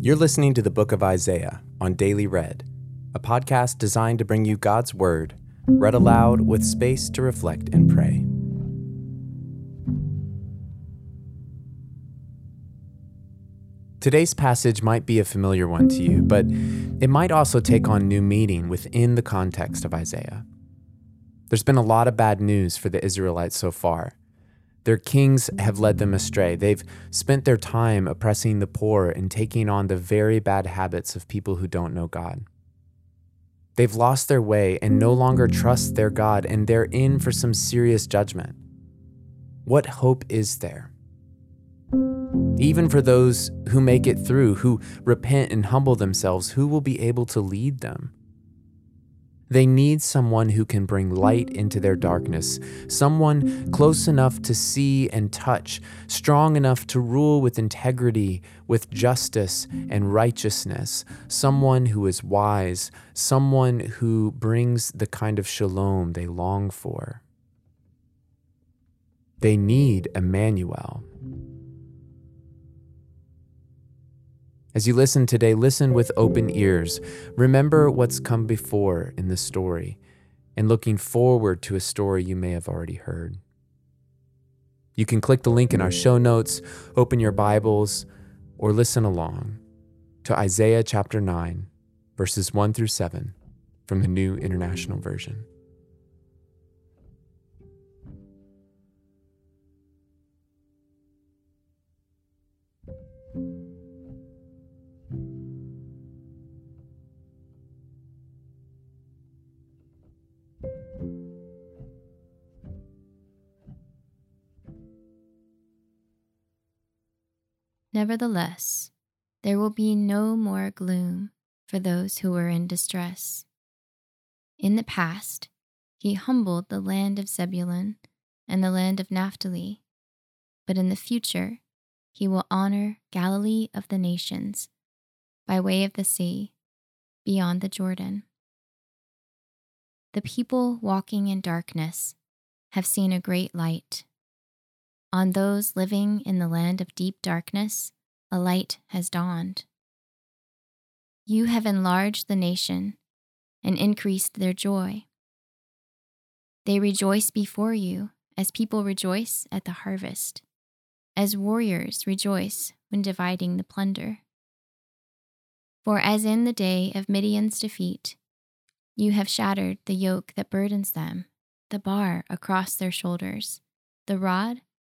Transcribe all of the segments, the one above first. You're listening to the Book of Isaiah on Daily Read, a podcast designed to bring you God's Word, read aloud with space to reflect and pray. Today's passage might be a familiar one to you, but it might also take on new meaning within the context of Isaiah. There's been a lot of bad news for the Israelites so far. Their kings have led them astray. They've spent their time oppressing the poor and taking on the very bad habits of people who don't know God. They've lost their way and no longer trust their God, and they're in for some serious judgment. What hope is there? Even for those who make it through, who repent and humble themselves, who will be able to lead them? They need someone who can bring light into their darkness, someone close enough to see and touch, strong enough to rule with integrity, with justice and righteousness, someone who is wise, someone who brings the kind of shalom they long for. They need Emmanuel. As you listen today, listen with open ears. Remember what's come before in the story and looking forward to a story you may have already heard. You can click the link in our show notes, open your Bibles, or listen along to Isaiah chapter 9, verses 1 through 7 from the New International Version. Nevertheless, there will be no more gloom for those who are in distress. In the past, he humbled the land of Zebulun and the land of Naphtali, but in the future, he will honor Galilee of the nations by way of the sea beyond the Jordan. The people walking in darkness have seen a great light. On those living in the land of deep darkness, a light has dawned. You have enlarged the nation and increased their joy. They rejoice before you as people rejoice at the harvest, as warriors rejoice when dividing the plunder. For as in the day of Midian's defeat, you have shattered the yoke that burdens them, the bar across their shoulders, the rod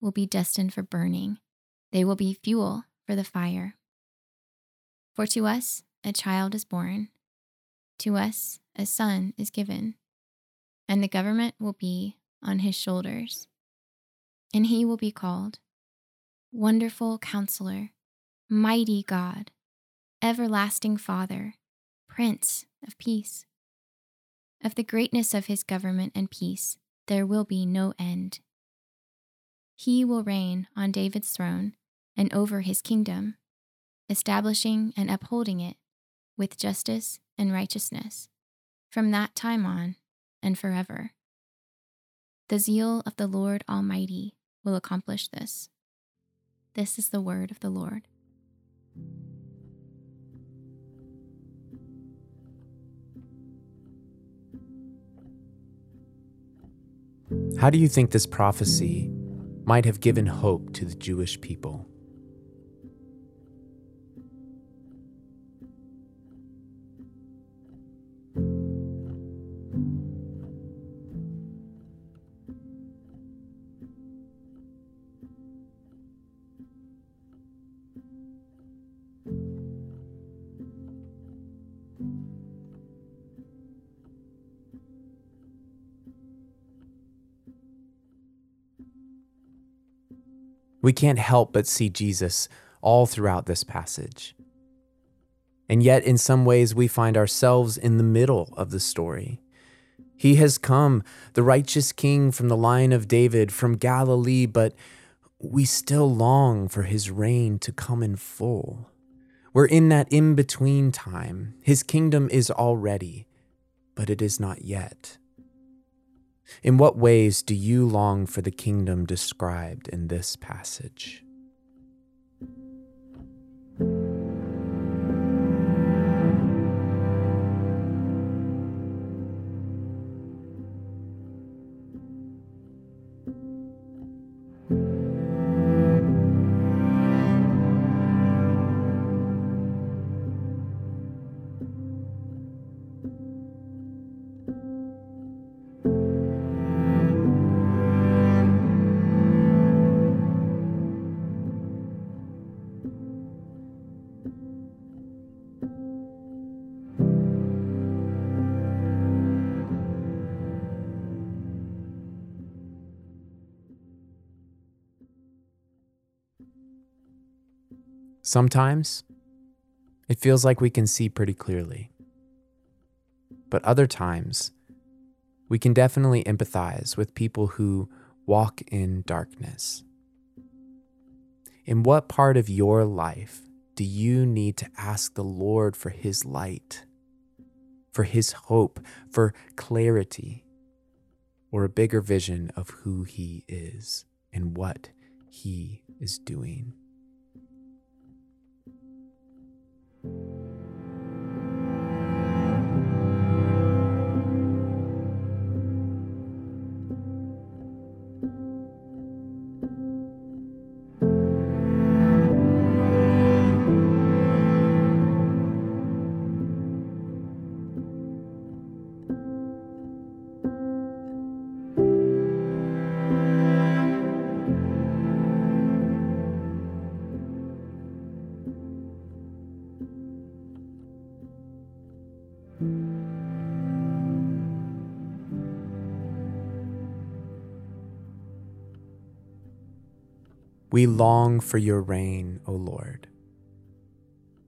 will be destined for burning. They will be fuel for the fire. For to us a child is born, to us a son is given, and the government will be on his shoulders. And he will be called Wonderful Counselor, Mighty God, Everlasting Father, Prince of Peace. Of the greatness of his government and peace, there will be no end. He will reign on David's throne and over his kingdom, establishing and upholding it with justice and righteousness from that time on and forever. The zeal of the Lord Almighty will accomplish this. This is the word of the Lord. How do you think this prophecy might have given hope to the Jewish people? We can't help but see Jesus all throughout this passage. And yet, in some ways, we find ourselves in the middle of the story. He has come, the righteous king from the line of David, from Galilee, but we still long for his reign to come in full. We're in that in-between time. His kingdom is already, but it is not yet. In what ways do you long for the kingdom described in this passage? Sometimes, it feels like we can see pretty clearly. But other times, we can definitely empathize with people who walk in darkness. In what part of your life do you need to ask the Lord for his light, for his hope, for clarity, or a bigger vision of who he is and what he is doing? We long for your reign, O Lord,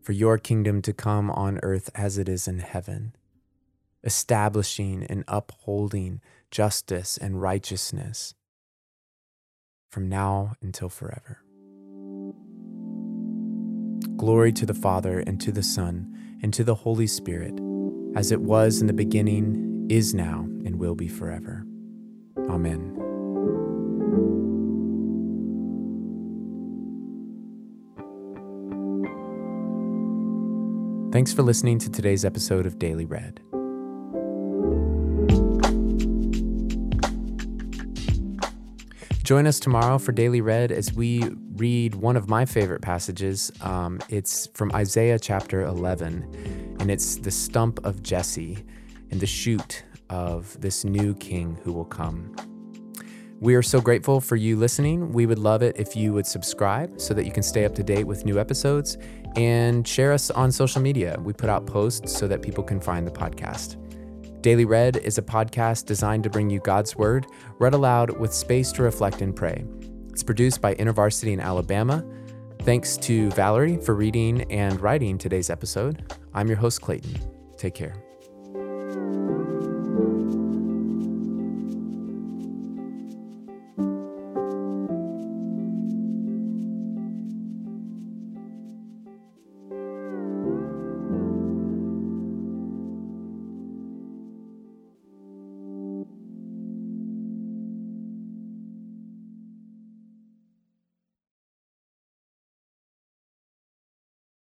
for your kingdom to come on earth as it is in heaven, establishing and upholding justice and righteousness from now until forever. Glory to the Father, and to the Son, and to the Holy Spirit, as it was in the beginning, is now, and will be forever. Amen. Thanks for listening to today's episode of Daily Read. Join us tomorrow for Daily Read as we read one of my favorite passages. It's from Isaiah chapter 11, and it's the stump of Jesse and the shoot of this new king who will come. We are so grateful for you listening. We would love it if you would subscribe so that you can stay up to date with new episodes, and share us on social media. We put out posts so that people can find the podcast. Daily Read is a podcast designed to bring you God's Word, read aloud with space to reflect and pray. It's produced by InterVarsity in Alabama. Thanks to Valerie for reading and writing today's episode. I'm your host, Clayton. Take care.